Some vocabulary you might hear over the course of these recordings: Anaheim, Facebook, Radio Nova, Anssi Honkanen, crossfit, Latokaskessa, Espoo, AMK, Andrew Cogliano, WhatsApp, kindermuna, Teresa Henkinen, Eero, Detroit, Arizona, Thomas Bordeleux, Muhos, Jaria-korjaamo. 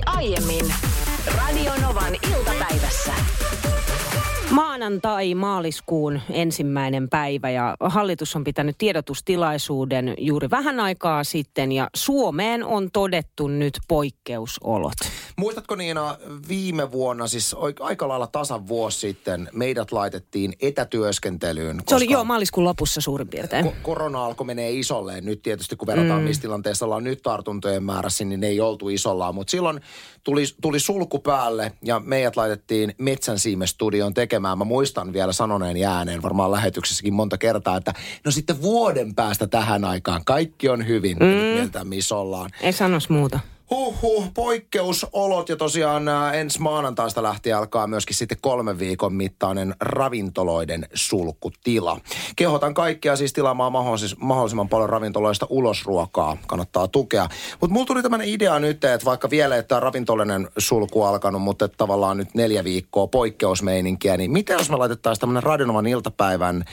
tapahtui aiemmin Radio Novan iltapäivässä. Maanantai maaliskuun 1. päivä ja hallitus on pitänyt tiedotustilaisuuden juuri vähän aikaa sitten ja Suomeen on todettu nyt poikkeusolot. Muistatko Niina, viime vuonna siis aika lailla tasan vuosi sitten meidät laitettiin etätyöskentelyyn. Koska se oli maaliskuun lopussa suurin piirtein. Korona alkoi menee isolleen. Nyt tietysti kun verrataan missä tilanteessa ollaan nyt tartuntojen määrässä, niin ne ei oltu isollaan. Mutta silloin tuli sulku päälle ja meidät laitettiin Metsänsiimestudioon tekemään. Mä muistan vielä sanoneen ääneen varmaan lähetyksessäkin monta kertaa, että no sitten vuoden päästä tähän aikaan kaikki on hyvin. Mieltä missä ollaan. Ei sanois muuta. Huhhuh, poikkeusolot ja tosiaan ensi maanantaista lähtien alkaa myöskin sitten 3 viikon mittainen ravintoloiden sulkutila. Kehotan kaikkia siis tilaamaan mahdollisimman paljon ravintoloista ulosruokaa, kannattaa tukea. Mutta mulla tuli tämmöinen idea nyt, että vaikka vielä ei tämä ravintolainen sulku alkanut, mutta tavallaan nyt 4 viikkoa poikkeusmeininkiä, niin mitä jos me laitettaisiin tämmöinen Radio Novan iltapäivän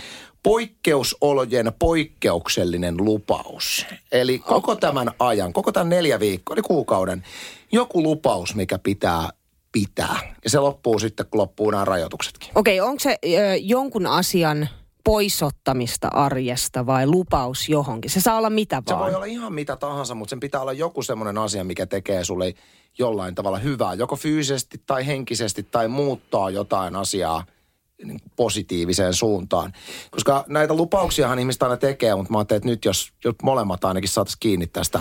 poikkeusolojen poikkeuksellinen lupaus. Eli koko tämän ajan, koko tämän 4 viikkoa, eli kuukauden, joku lupaus, mikä pitää. Ja se loppuu sitten, kun loppuu nämä rajoituksetkin. Okei, onko se jonkun asian poisottamista arjesta vai lupaus johonkin? Se saa olla mitä vaan. Se voi olla ihan mitä tahansa, mutta sen pitää olla joku semmoinen asia, mikä tekee sulle jollain tavalla hyvää. Joko fyysisesti tai henkisesti tai muuttaa jotain asiaa positiiviseen suuntaan. Koska näitä lupauksiahan ihmiset aina tekee, mutta mä ajattelin, että nyt jos molemmat ainakin saataisiin kiinni tästä.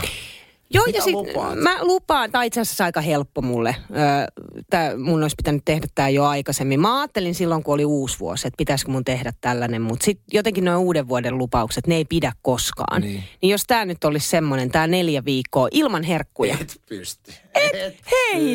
Joo, mitä ja sitten mä lupaan, tai itse asiassa aika helppo mulle. Mun olisi pitänyt tehdä tämä jo aikaisemmin. Mä ajattelin silloin, kun oli uusi vuosi, että pitäisikö mun tehdä tällainen, mutta sitten jotenkin nuo uuden vuoden lupaukset, ne ei pidä koskaan. Niin jos tämä nyt olisi semmoinen, tämä 4 viikkoa ilman herkkuja. Et pysty. Hei,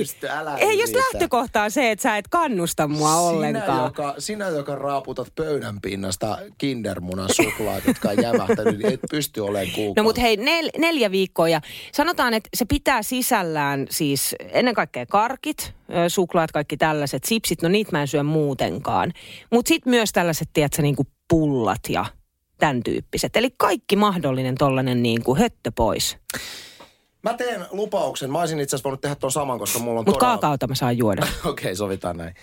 jos lähtökohta on se, että sä et kannusta mua ollenkaan. Sinä, joka raaputat pöydän pinnasta kindermunan suklaat, jotka on jämähtänyt, niin et pysty olemaan kuukautta. No mut hei, 4 viikkoa ja sanotaan, että se pitää sisällään siis ennen kaikkea karkit, suklaat, kaikki tällaiset, sipsit, no niitä mä en syö muutenkaan. Mutta sitten myös tällaiset, tiedätkö, niin kuin pullat ja tämän tyyppiset. Eli kaikki mahdollinen tollainen niin kuin höttö pois. Mä teen lupauksen. Mä olisin itse asiassa voinut tehdä tuon saman, koska mulla on kaakaota mä saan juoda. Okei, sovitaan näin.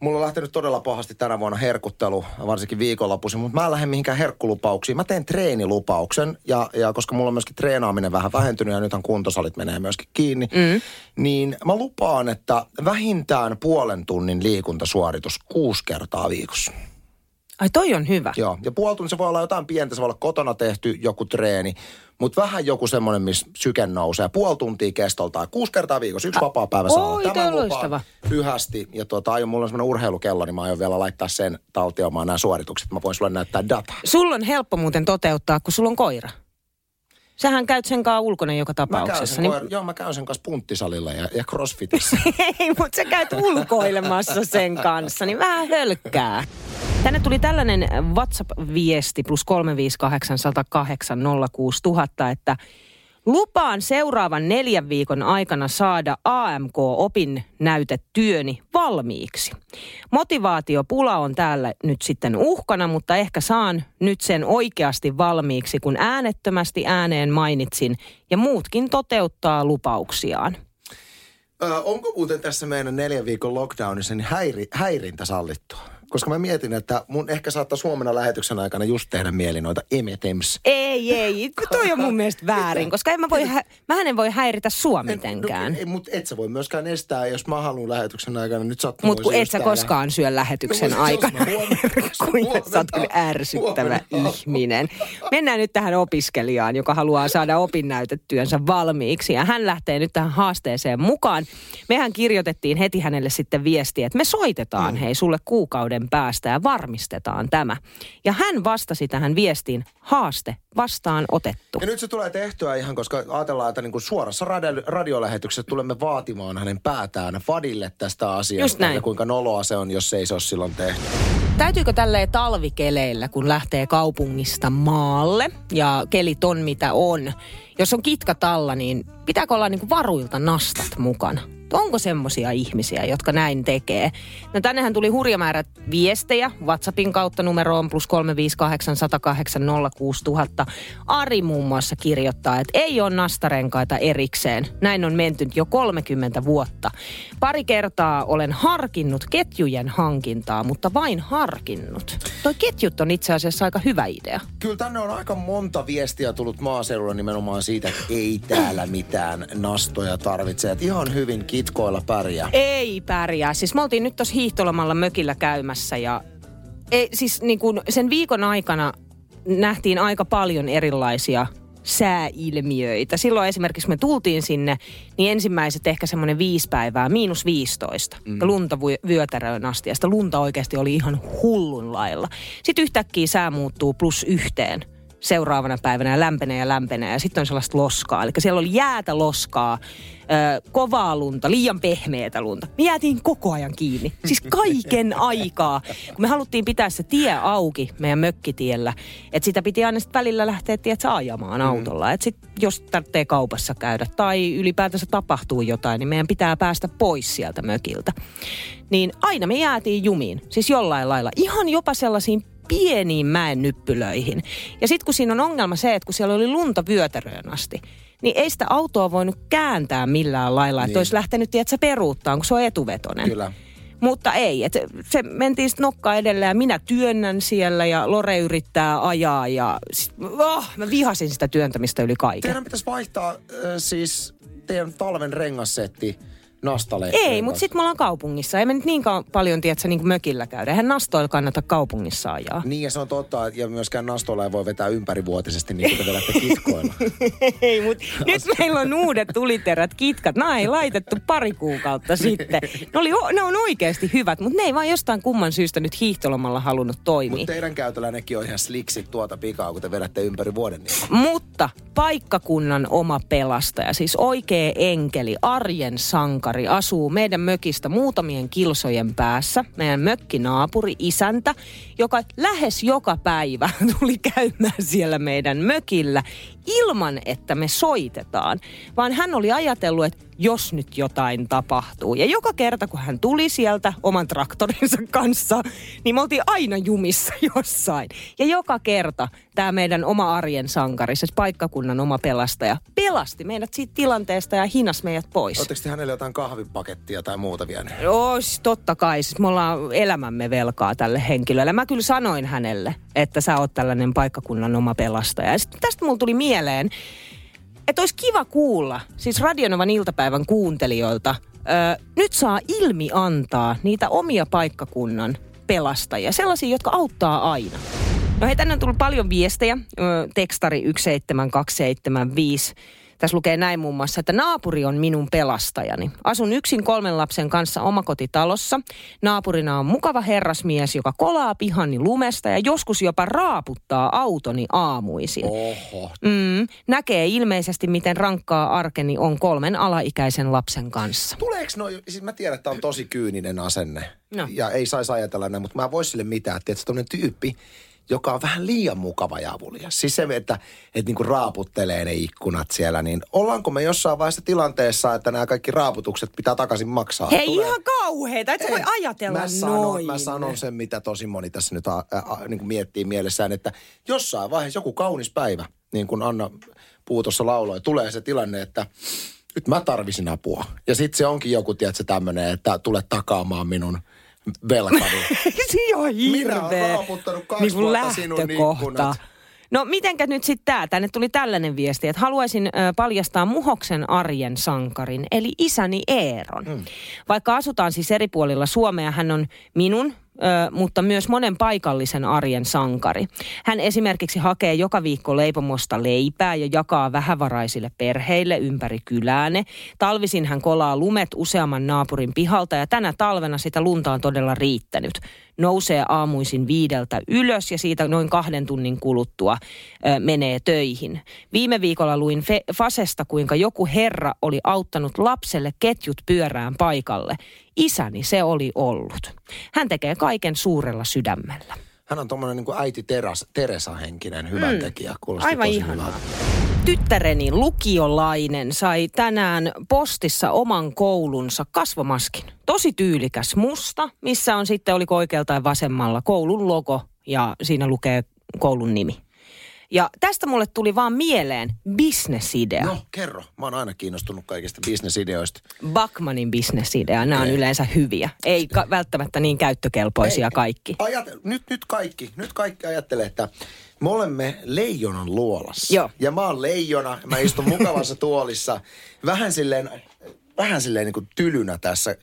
Mulla on lähtenyt todella pahasti tänä vuonna herkuttelu, varsinkin viikonloppuisin, mutta mä en lähde mihinkään herkkulupauksiin. Mä teen treenilupauksen, ja koska mulla on myöskin treenaaminen vähän vähentynyt, ja nythän kuntosalit menee myöskin kiinni, niin mä lupaan, että vähintään 0,5 tunnin liikuntasuoritus 6 kertaa viikossa. Ai toi on hyvä. Joo, ja 0,5 tuntia se voi olla jotain pientä, se voi olla kotona tehty joku treeni, mutta vähän joku semmoinen, missä syke nousee. 0,5 tuntia kestoltaan, 6 kertaa viikossa, 1 vapaapäivä saa olla. Tämä on lupaa pyhästi. Ja aion, mulla on semmoinen urheilukello, niin mä aion vielä laittaa sen taltiomaan nämä suoritukset. Mä voin sulle näyttää dataa. Sulla on helppo muuten toteuttaa, kun sulla on koira. Sähän käyt sen kanssa ulkona joka tapauksessa. Mä käyn sen kanssa punttisalilla ja crossfitissä. Ei, mutta sä käyt ulkoilemassa sen kanssa, niin vähän hölkkää. Tänne tuli tällainen WhatsApp-viesti plus 358806000, että lupaan seuraavan 4 viikon aikana saada AMK-opinnäytetyöni valmiiksi. Motivaatiopula on täällä nyt sitten uhkana, mutta ehkä saan nyt sen oikeasti valmiiksi, kun äänettömästi ääneen mainitsin ja muutkin toteuttaa lupauksiaan. Onko muuten tässä meidän 4 viikon lockdownissa niin häirintä sallittua? Koska mä mietin, että mun ehkä saattaa huomenna lähetyksen aikana just tehdä mieli noita emetems. Ei. Toi on mun mielestä väärin, koska mähän en voi häiritä sua mitenkään. Mutta et sä voi myöskään estää, jos mä haluan lähetyksen aikana. Mutta kun et sä koskaan syö lähetyksen aikana. Sä oot kyllä ärsyttävä ihminen. Mennään nyt tähän opiskelijaan, joka haluaa saada opinnäytetyönsä valmiiksi. Ja hän lähtee nyt tähän haasteeseen mukaan. Mehän kirjoitettiin heti hänelle sitten viestiä, että me soitetaan hei sulle kuukauden päästä ja varmistetaan tämä. Ja hän vastasi tähän viestiin, haaste vastaan otettu. Ja nyt se tulee tehtyä ihan, koska ajatellaan, että niin kuin suorassa radiolähetyksessä tulemme vaatimaan hänen päätään vadille tästä asiasta. Ja kuinka noloa se on, jos ei se ole silloin tehty. Täytyykö tälleen talvikeleillä, kun lähtee kaupungista maalle ja kelit on mitä on, jos on kitka talla, niin pitääkö olla niin kuin varuilta nastat mukana? että onko semmoisia ihmisiä, jotka näin tekee. No tännehän tuli hurja määrä viestejä WhatsAppin kautta numeroon +358 108 06000. Ari muun muassa kirjoittaa, että ei ole nastarenkaita erikseen. Näin on mentynyt jo 30 vuotta. Pari kertaa olen harkinnut ketjujen hankintaa, mutta vain harkinnut. Toi ketjut on itse asiassa aika hyvä idea. Kyllä tänne on aika monta viestiä tullut maaseudulla nimenomaan siitä, että ei täällä mitään nastoja tarvitse. Et ihan hyvin kitkoilla pärjää. Ei pärjää. Siis me oltiin nyt tuossa hiihtolomalla mökillä käymässä ja siis niin kun sen viikon aikana nähtiin aika paljon erilaisia sääilmiöitä. Silloin esimerkiksi me tultiin sinne, niin ensimmäiset ehkä semmoinen 5 päivää, -15. Lunta vyötäröön asti ja sitä lunta oikeasti oli ihan hullun lailla. Sitten yhtäkkiä sää muuttuu +1 seuraavana päivänä ja lämpenee ja sitten on sellaista loskaa. Eli siellä oli jäätä, loskaa, kovaa lunta, liian pehmeätä lunta. Me jäätiin koko ajan kiinni, siis kaiken aikaa. Kun me haluttiin pitää se tie auki meidän mökkitiellä, että sitä piti aina sitten välillä lähteä ajamaan autolla. Että sitten jos tarvitsee kaupassa käydä tai ylipäätänsä tapahtuu jotain, niin meidän pitää päästä pois sieltä mökiltä. Niin aina me jäätiin jumiin, siis jollain lailla. Ihan jopa sellaisiin pieniin mäen nyppylöihin. Ja sitten kun siinä on ongelma se, että kun siellä oli lunta vyötäröön asti, niin ei sitä autoa voinut kääntää millään lailla, että olisi lähtenyt, tiedätkö, peruuttaan, kun se on etuvetoinen. Kyllä. Mutta ei, että se mentiin sitten nokka edellä ja minä työnnän siellä ja Lore yrittää ajaa ja mä vihasin sitä työntämistä yli kaiken. Teidän pitäisi vaihtaa siis teidän talven rengassetti. Ei, mutta sitten me ollaan kaupungissa. Ei me nyt niin paljon, tiedätkö, niin kuin mökillä käydä. Eihän nastoilla kannata kaupungissa ajaa. Niin, ja se on totta, ja myöskään nastoilla ei voi vetää ympärivuotisesti, niin kuin te lähtee kitkoilla. Ei, mutta nyt meillä on uudet tuliterät kitkat. Nämä ei laitettu 2 kuukautta sitten. Ne on oikeasti hyvät, mutta ne ei vaan jostain kumman syystä nyt hiihtolomalla halunnut toimia. Mutta teidän käytöllä nekin on ihan sliksit tuota pikaa, kun te vedätte ympäri vuoden. Niin. Mutta paikkakunnan oma pelastaja, siis oikea enkeli, arjen sankari, asuu meidän mökistä muutamien kilsojen päässä. Meidän mökkinaapuri, isäntä, joka lähes joka päivä tuli käymään siellä meidän mökillä ilman, että me soitetaan. Vaan hän oli ajatellut, että jos nyt jotain tapahtuu. Ja joka kerta, kun hän tuli sieltä oman traktorinsa kanssa, niin me oltiin aina jumissa jossain. Ja joka kerta tämä meidän oma arjen sankari, se paikkakunnan oma pelastaja, pelasti meidät siitä tilanteesta ja hinasi meidät pois. Oletteko te hänelle jotain kahvipakettia tai muuta vielä? Joo, totta kai. Siis me ollaan elämämme velkaa tälle henkilölle. Mä kyllä sanoin hänelle, että sä oot tällainen paikkakunnan oma pelastaja. Ja tästä mulla tuli mieleen, että olisi kiva kuulla, siis Radio Novan iltapäivän kuuntelijoilta, nyt saa ilmi antaa niitä omia paikkakunnan pelastajia. Sellaisia, jotka auttaa aina. No hei, tänne on tullut paljon viestejä. Tekstari 17275. Tässä lukee näin muun muassa, että naapuri on minun pelastajani. Asun yksin 3 lapsen kanssa omakotitalossa. Naapurina on mukava herrasmies, joka kolaa pihani lumesta ja joskus jopa raaputtaa autoni aamuisin. Oho. Näkee ilmeisesti, miten rankkaa arkeni on 3 alaikäisen lapsen kanssa. Tuleeko noin, siis mä tiedän, että on tosi kyyninen asenne. No. Ja ei saisi ajatella näin, mutta mä en voi sille mitään, että tommoinen tyyppi, joka on vähän liian mukava ja avulias. Siis se, että niin kuin raaputtelee ne ikkunat siellä, niin ollaanko me jossain vaiheessa tilanteessa, että nämä kaikki raaputukset pitää takaisin maksaa? Hei, ihan kauheeta, et sä voi ajatella noin. Mä sanon sen, mitä tosi moni tässä nyt niin kuin miettii mielessään, että jossain vaiheessa joku kaunis päivä, niin kuin Anna Puutossa lauloi, tulee se tilanne, että nyt mä tarvisin apua. Ja sit se onkin joku, tiedätkö, tämmönen, että tule takaamaan minun velkani. Se on hirveä. Minä olen raaputtanut 2 vuotta sinun ikkunat. No mitenkä nyt sitten tämä? Tänne tuli tällainen viesti, että haluaisin paljastaa Muhoksen arjen sankarin, eli isäni Eeron. Vaikka asutaan siis eri puolilla Suomea, hän on minun, mutta myös monen paikallisen arjen sankari. Hän esimerkiksi hakee joka viikko leipomosta leipää ja jakaa vähävaraisille perheille ympäri kyläänne. Talvisin hän kolaa lumet useamman naapurin pihalta ja tänä talvena sitä lunta on todella riittänyt. Nousee aamuisin 5 ylös ja siitä noin 2 tunnin kuluttua menee töihin. Viime viikolla luin Fasesta, kuinka joku herra oli auttanut lapselle ketjut pyörään paikalle. Isäni se oli ollut. Hän tekee kaiken suurella sydämellä. Hän on tommoinen niin kuin äiti Teresa Henkinen, hyväntekijä. Kuulosti aivan tosi ihanaa. Hyvältä. Tyttäreni lukiolainen sai tänään postissa oman koulunsa kasvomaskin. Tosi tyylikäs musta, missä on sitten, oliko oikealla tai vasemmalla, koulun logo ja siinä lukee koulun nimi. Ja tästä mulle tuli vaan mieleen bisnesidea. No, kerro. Mä oon aina kiinnostunut kaikista bisnesideoista. Backmanin bisnesidea. Nämä on yleensä hyviä. Ei välttämättä niin käyttökelpoisia kaikki. Nyt kaikki ajattelee, että me olemme leijonan luolassa. Joo. Ja mä oon leijona. Mä istun mukavassa tuolissa. Vähän silleen niin kuin tylynä tässä.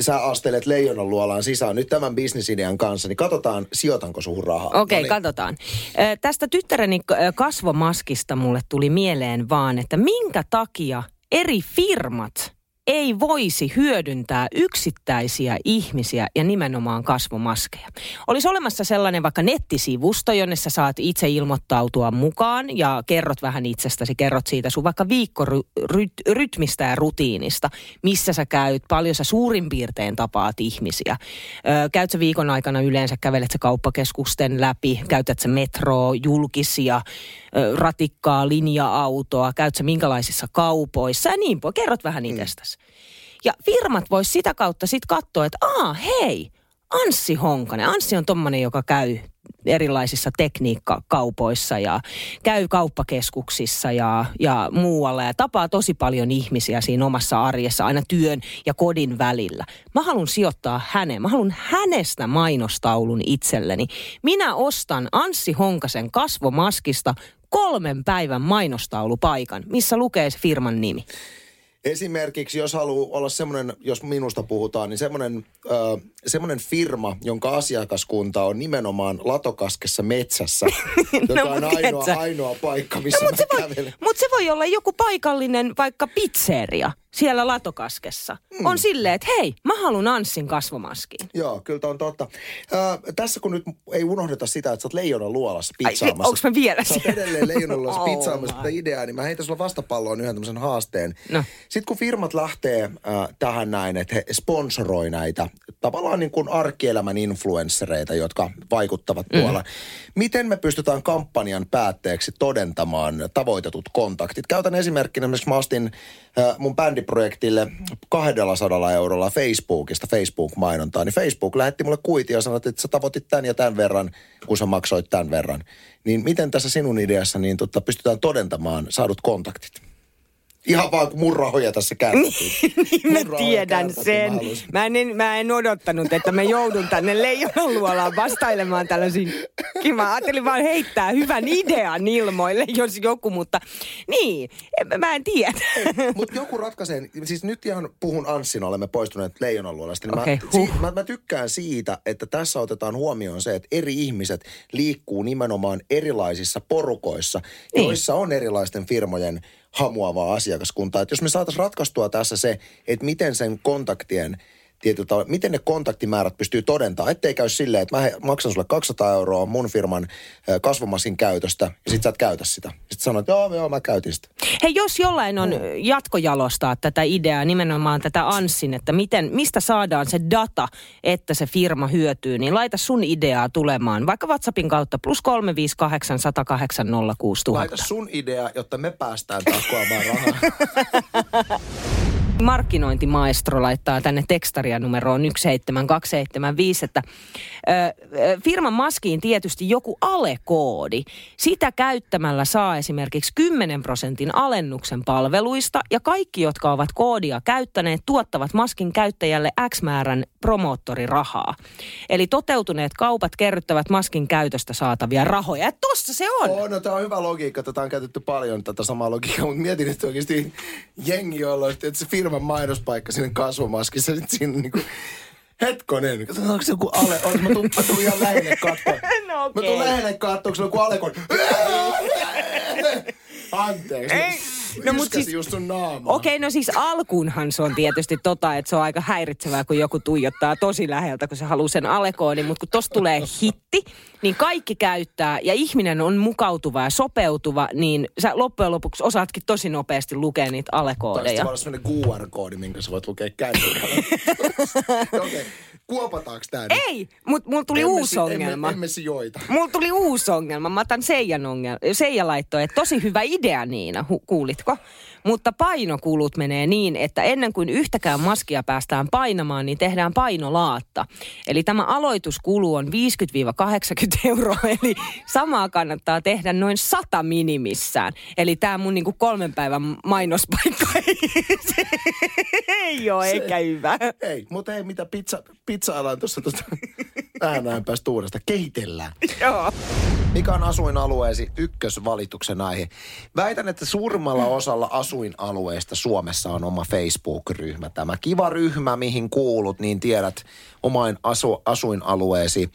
Sä astelet leijonan luolaan sisään nyt tämän bisnesidean kanssa, niin katsotaan, sijoitanko suhun rahaa. Okei, katsotaan. Tästä tyttäreni kasvomaskista mulle tuli mieleen vaan, että minkä takia eri firmat ei voisi hyödyntää yksittäisiä ihmisiä ja nimenomaan kasvomaskeja. Olisi olemassa sellainen vaikka nettisivusto, jonne sä saat itse ilmoittautua mukaan ja kerrot vähän itsestäsi, kerrot siitä sun vaikka viikkorytmistä ja rutiinista, missä sä käyt, paljon sä suurin piirtein tapaat ihmisiä. Käyt sä viikon aikana yleensä, kävelet sä kauppakeskusten läpi, käytät sä metroa, julkisia, ratikkaa, linja-autoa, käyt sä minkälaisissa kaupoissa ja niin pois. Kerrot vähän itsestäsi. Ja firmat vois sitä kautta sitten katsoa, että hei, Anssi Honkanen. Anssi on tommonen, joka käy erilaisissa tekniikkakaupoissa ja käy kauppakeskuksissa ja muualla ja tapaa tosi paljon ihmisiä siinä omassa arjessa aina työn ja kodin välillä. Mä haluan sijoittaa häneen. Mä haluan hänestä mainostaulun itselleni. Minä ostan Anssi Honkasen kasvomaskista 3 päivän mainostaulupaikan, missä lukee se firman nimi. Esimerkiksi jos haluaa olla semmoinen, jos minusta puhutaan, niin semmoinen firma, jonka asiakaskunta on nimenomaan Latokaskessa metsässä, joka on ainoa paikka, missä mä kävelen. Mutta se voi olla joku paikallinen vaikka pizzeria siellä Latokaskessa. On silleen, että hei, mä haluan Anssin kasvomaskiin. Joo, kyllä tämä on totta. Tässä kun nyt ei unohdeta sitä, että sä oot leijonan luolassa pizzaamassa. Onko mä vielä siellä? Sä oot edelleen leijonan luolassa pizzaamassa tätä ideaa, niin mä heitän sulla vastapalloon yhden tämmöisen haasteen. No. Sitten kun firmat lähtee tähän näin, että he sponsoroi näitä tavallaan niin kuin arkielämän influenssereita, jotka vaikuttavat tuolla. Miten me pystytään kampanjan päätteeksi todentamaan tavoitetut kontaktit? Käytän esimerkkinä, esimerkiksi mä astin mun bändiprojektille 200 eurolla Facebookista, Facebook-mainontaa, niin Facebook lähetti mulle kuitin ja sanoi, että sä tavoitit tämän ja tämän verran, kun sä maksoit tämän verran. Niin miten tässä sinun ideassa niin pystytään todentamaan saadut kontaktit? Ihan vaan, kun mun rahoja tässä kärpätiin. Niin, mä tiedän sen. Mä en odottanut, että mä joudun tänne leijonan luolaan vastailemaan tällaisiin. Mä ajattelin vaan heittää hyvän idean ilmoille, jos joku, mutta niin, mä en tiedä. Mutta joku ratkaisee, siis nyt ihan puhun Anssina, olemme poistuneet leijonan luolasta. Niin okay. mä tykkään siitä, että tässä otetaan huomioon se, että eri ihmiset liikkuu nimenomaan erilaisissa porukoissa, niin, joissa on erilaisten firmojen hamuavaa asiakaskuntaa. Että jos me saataisiin ratkaistua tässä se, että miten sen kontaktien miten ne kontaktimäärät pystyy todentamaan, ettei käy silleen, että mä maksan sulle 200 euroa mun firman kasvomaskin käytöstä, ja sit sä et käytä sitä. Sit sanoit, että joo, mä käytin sitä. Hei, jos jollain on jatkojalostaa tätä ideaa, nimenomaan tätä Anssin, että mistä saadaan se data, että se firma hyötyy, niin laita sun ideaa tulemaan, vaikka WhatsAppin kautta, +3 5 8 108 06000. Laita sun ideaa, jotta me päästään takkoamaan rahaa. Markkinointimaestro laittaa tänne tekstaria numeroon 17275, että firman maskiin tietysti joku alekoodi. Sitä käyttämällä saa esimerkiksi 10% alennuksen palveluista ja kaikki, jotka ovat koodia käyttäneet, tuottavat maskin käyttäjälle X määrän promoottorirahaa. Eli toteutuneet kaupat kerryttävät maskin käytöstä saatavia rahoja. Ja tossa se on! No tää on hyvä logiikka. Tätä on käytetty paljon, tätä samaa logiikkaa, mutta mietin, että oikeasti jengi, jolla että se firman mainospaikka sinne kasvomaskissa, nyt siinä niinku, hetkonen, onko se joku ale, mä tuun ihan lähelle katsomaan. No okay. Mä tuun lähelle katsomaan, onko se joku alekon. Anteeksi. No, mut siis, just sun naamaa. Okei, no siis alkuunhan se on tietysti että se on aika häiritsevää, kun joku tuijottaa tosi läheltä, kun se haluaa sen alekoodin, mutta kun tosta tulee hitti, niin kaikki käyttää ja ihminen on mukautuva ja sopeutuva, niin sä loppujen lopuksi osaatkin tosi nopeasti lukea niitä alekoodeja. Tai sitten voi olla sellainen QR-koodi, minkä sä voit lukea kännykällä. Okei. Kuopataanko tää nyt? Ei, mutta mulla tuli uusi ongelma. Emme sijoita. Mulla tuli uusi ongelma. Mä otan Seijan ongelma. Seija laittoi, että tosi hyvä idea Niina, kuulitko? Mutta painokulut menee niin, että ennen kuin yhtäkään maskia päästään painamaan, niin tehdään painolaatta. Eli tämä aloituskulu on 50-80 €, eli samaa kannattaa tehdä noin 100 minimissään. Eli tämä mun niinku 3 päivän mainospaikka ei ole eikä hyvä. Ei, mutta ei mitä pizza-alan tuossa vähän päästä uudesta kehitellään. Joo. Mikä on asuinalueesi ykkösvalituksen aihe? Väitän, että surmalla osalla asuinalueista Suomessa on oma Facebook-ryhmä. Tämä kiva ryhmä, mihin kuulut, niin tiedät oman asuinalueesi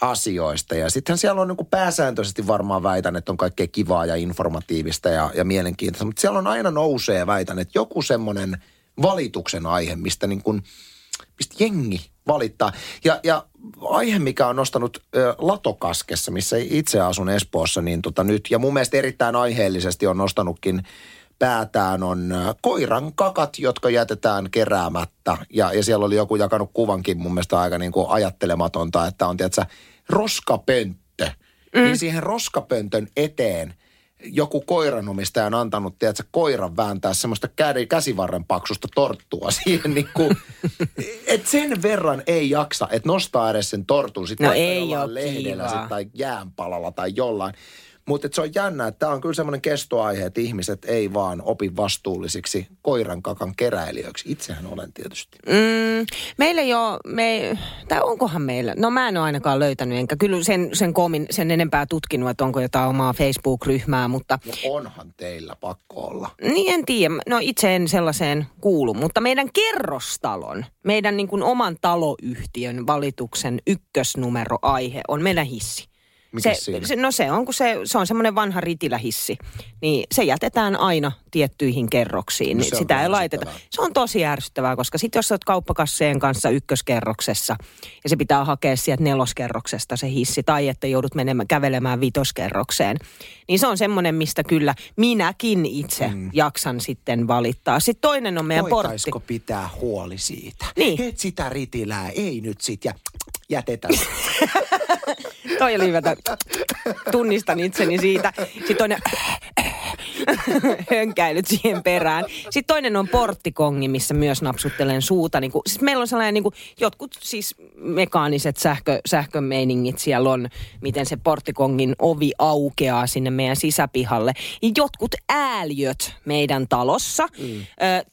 asioista. Ja sittenhän siellä on niin kuin pääsääntöisesti varmaan väitän, että on kaikkea kivaa ja informatiivista ja mielenkiintoista. Mutta siellä on aina nousee väitän, että joku semmoinen valituksen aihe, mistä niin kuin jengi valittaa. Ja aihe, mikä on nostanut Latokaskessa, missä itse asun Espoossa, niin nyt, ja mun mielestä erittäin aiheellisesti on nostanutkin päätään, on koiran kakat, jotka jätetään keräämättä. Ja siellä oli joku jakanut kuvankin mun mielestä aika niin kuin ajattelematonta, että on tiedätkö, roskapönttö. Mm. Niin siihen roskapöntön eteen joku koiranomistaja on antanut, tiedätkö, koiran vääntää semmoista käsivarren paksusta torttua siihen, niin kuin, et sen verran ei jaksa, että nostaa edes sen tortun sitten no jollain lehdellä sit, tai jäänpalalla tai jollain. Mutta se on jännä, että tämä on kyllä semmoinen kestoaihe, että ihmiset ei vaan opi vastuullisiksi koiran kakan keräilijöiksi. Itsehän olen tietysti. Meillä ei ole, tai onkohan meillä, no mä en ole ainakaan löytänyt, enkä kyllä sen enempää tutkinut, että onko jotain omaa Facebook-ryhmää, mutta... No onhan teillä pakko olla. Niin en tiedä, no itse en sellaiseen kuulu, mutta meidän kerrostalon, meidän niin kuin oman taloyhtiön valituksen ykkösnumeroaihe on meidän hissi. Se on semmoinen vanha ritilähissi, niin se jätetään aina tiettyihin kerroksiin, niin sitä ei laiteta. Se on tosi ärsyttävää, koska sitten jos olet kauppakasseen kanssa ykköskerroksessa ja se pitää hakea sieltä 4. kerroksesta se hissi tai että joudut menemään kävelemään 5. kerrokseen, niin se on semmoinen, mistä kyllä minäkin itse jaksan sitten valittaa. Sitten toinen on meidän portti. Voitaisko pitää huoli siitä? Niin. Et sitä ritilää, ei nyt sit ja jätetään. Toi oli hyvä. Tunnistan itseni siitä. Sitten toinen hönkäilyt siihen perään. Sitten toinen on porttikongi, missä myös napsuttelen suuta. Niin kun, siis meillä on sellainen, niin kun, jotkut siis mekaaniset sähkömeiningit siellä on, miten se porttikongin ovi aukeaa sinne meidän sisäpihalle. Jotkut ääliöt meidän talossa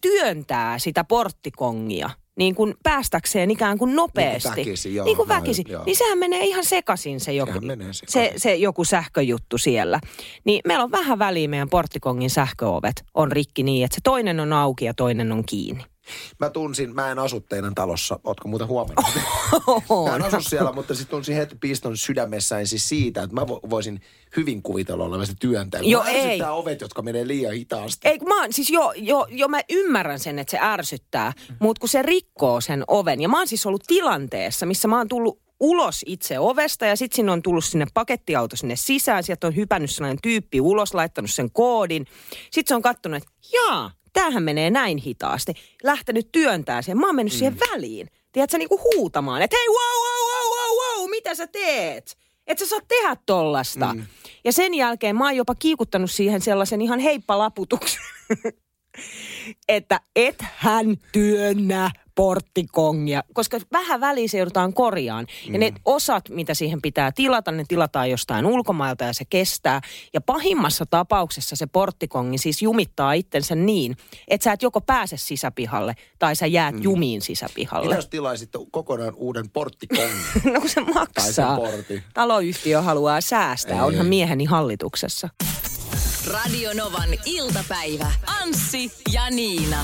työntää sitä porttikongia. Niin kuin päästäkseen ikään kuin nopeasti. Niin kuin väkisin. Niin sehän menee ihan sekaisin se joku sähköjuttu siellä. Niin meillä on vähän väliä meidän porttikongin sähköovet on rikki niin, että se toinen on auki ja toinen on kiinni. Mä en asu teidän talossa. Ootko muuten huomannut? Mä en asu siellä, mutta sitten tunsin heti piston sydämessäni siis siitä, että mä voisin hyvin kuvitella olevasti työntäjä. Joo, mä ärsyttää ovet, jotka menee liian hitaasti. Mä ymmärrän sen, että se ärsyttää, mutta kun se rikkoo sen oven. Ja mä oon siis ollut tilanteessa, missä mä oon tullut ulos itse ovesta ja sitten sinne on tullut sinne pakettiauto sinne sisään. Sieltä on hypännyt sellainen tyyppi ulos, laittanut sen koodin. Sitten se on kattonut, että tämähän menee näin hitaasti. Lähtenyt työntää sen. Mä oon mennyt siihen väliin. Tiedätkö, niinku huutamaan, että hei, wow, mitä sä teet? Et sä saa tehdä tollasta. Ja sen jälkeen mä oon jopa kiikuttanut siihen sellaisen ihan heippalaputuksen, että et hän työnnä porttikongia, koska vähän väliin se joudutaan korjaan. Ja ne osat, mitä siihen pitää tilata, ne tilataan jostain ulkomailta ja se kestää. Ja pahimmassa tapauksessa se porttikongi siis jumittaa itsensä niin, että sä et joko pääse sisäpihalle tai sä jäät jumiin sisäpihalle. Mitä jos tilaisit kokonaan uuden porttikongin? No kun se maksaa. Taloyhtiö haluaa säästää, onhan mieheni hallituksessa. Radio Novan iltapäivä. Anssi ja Niina.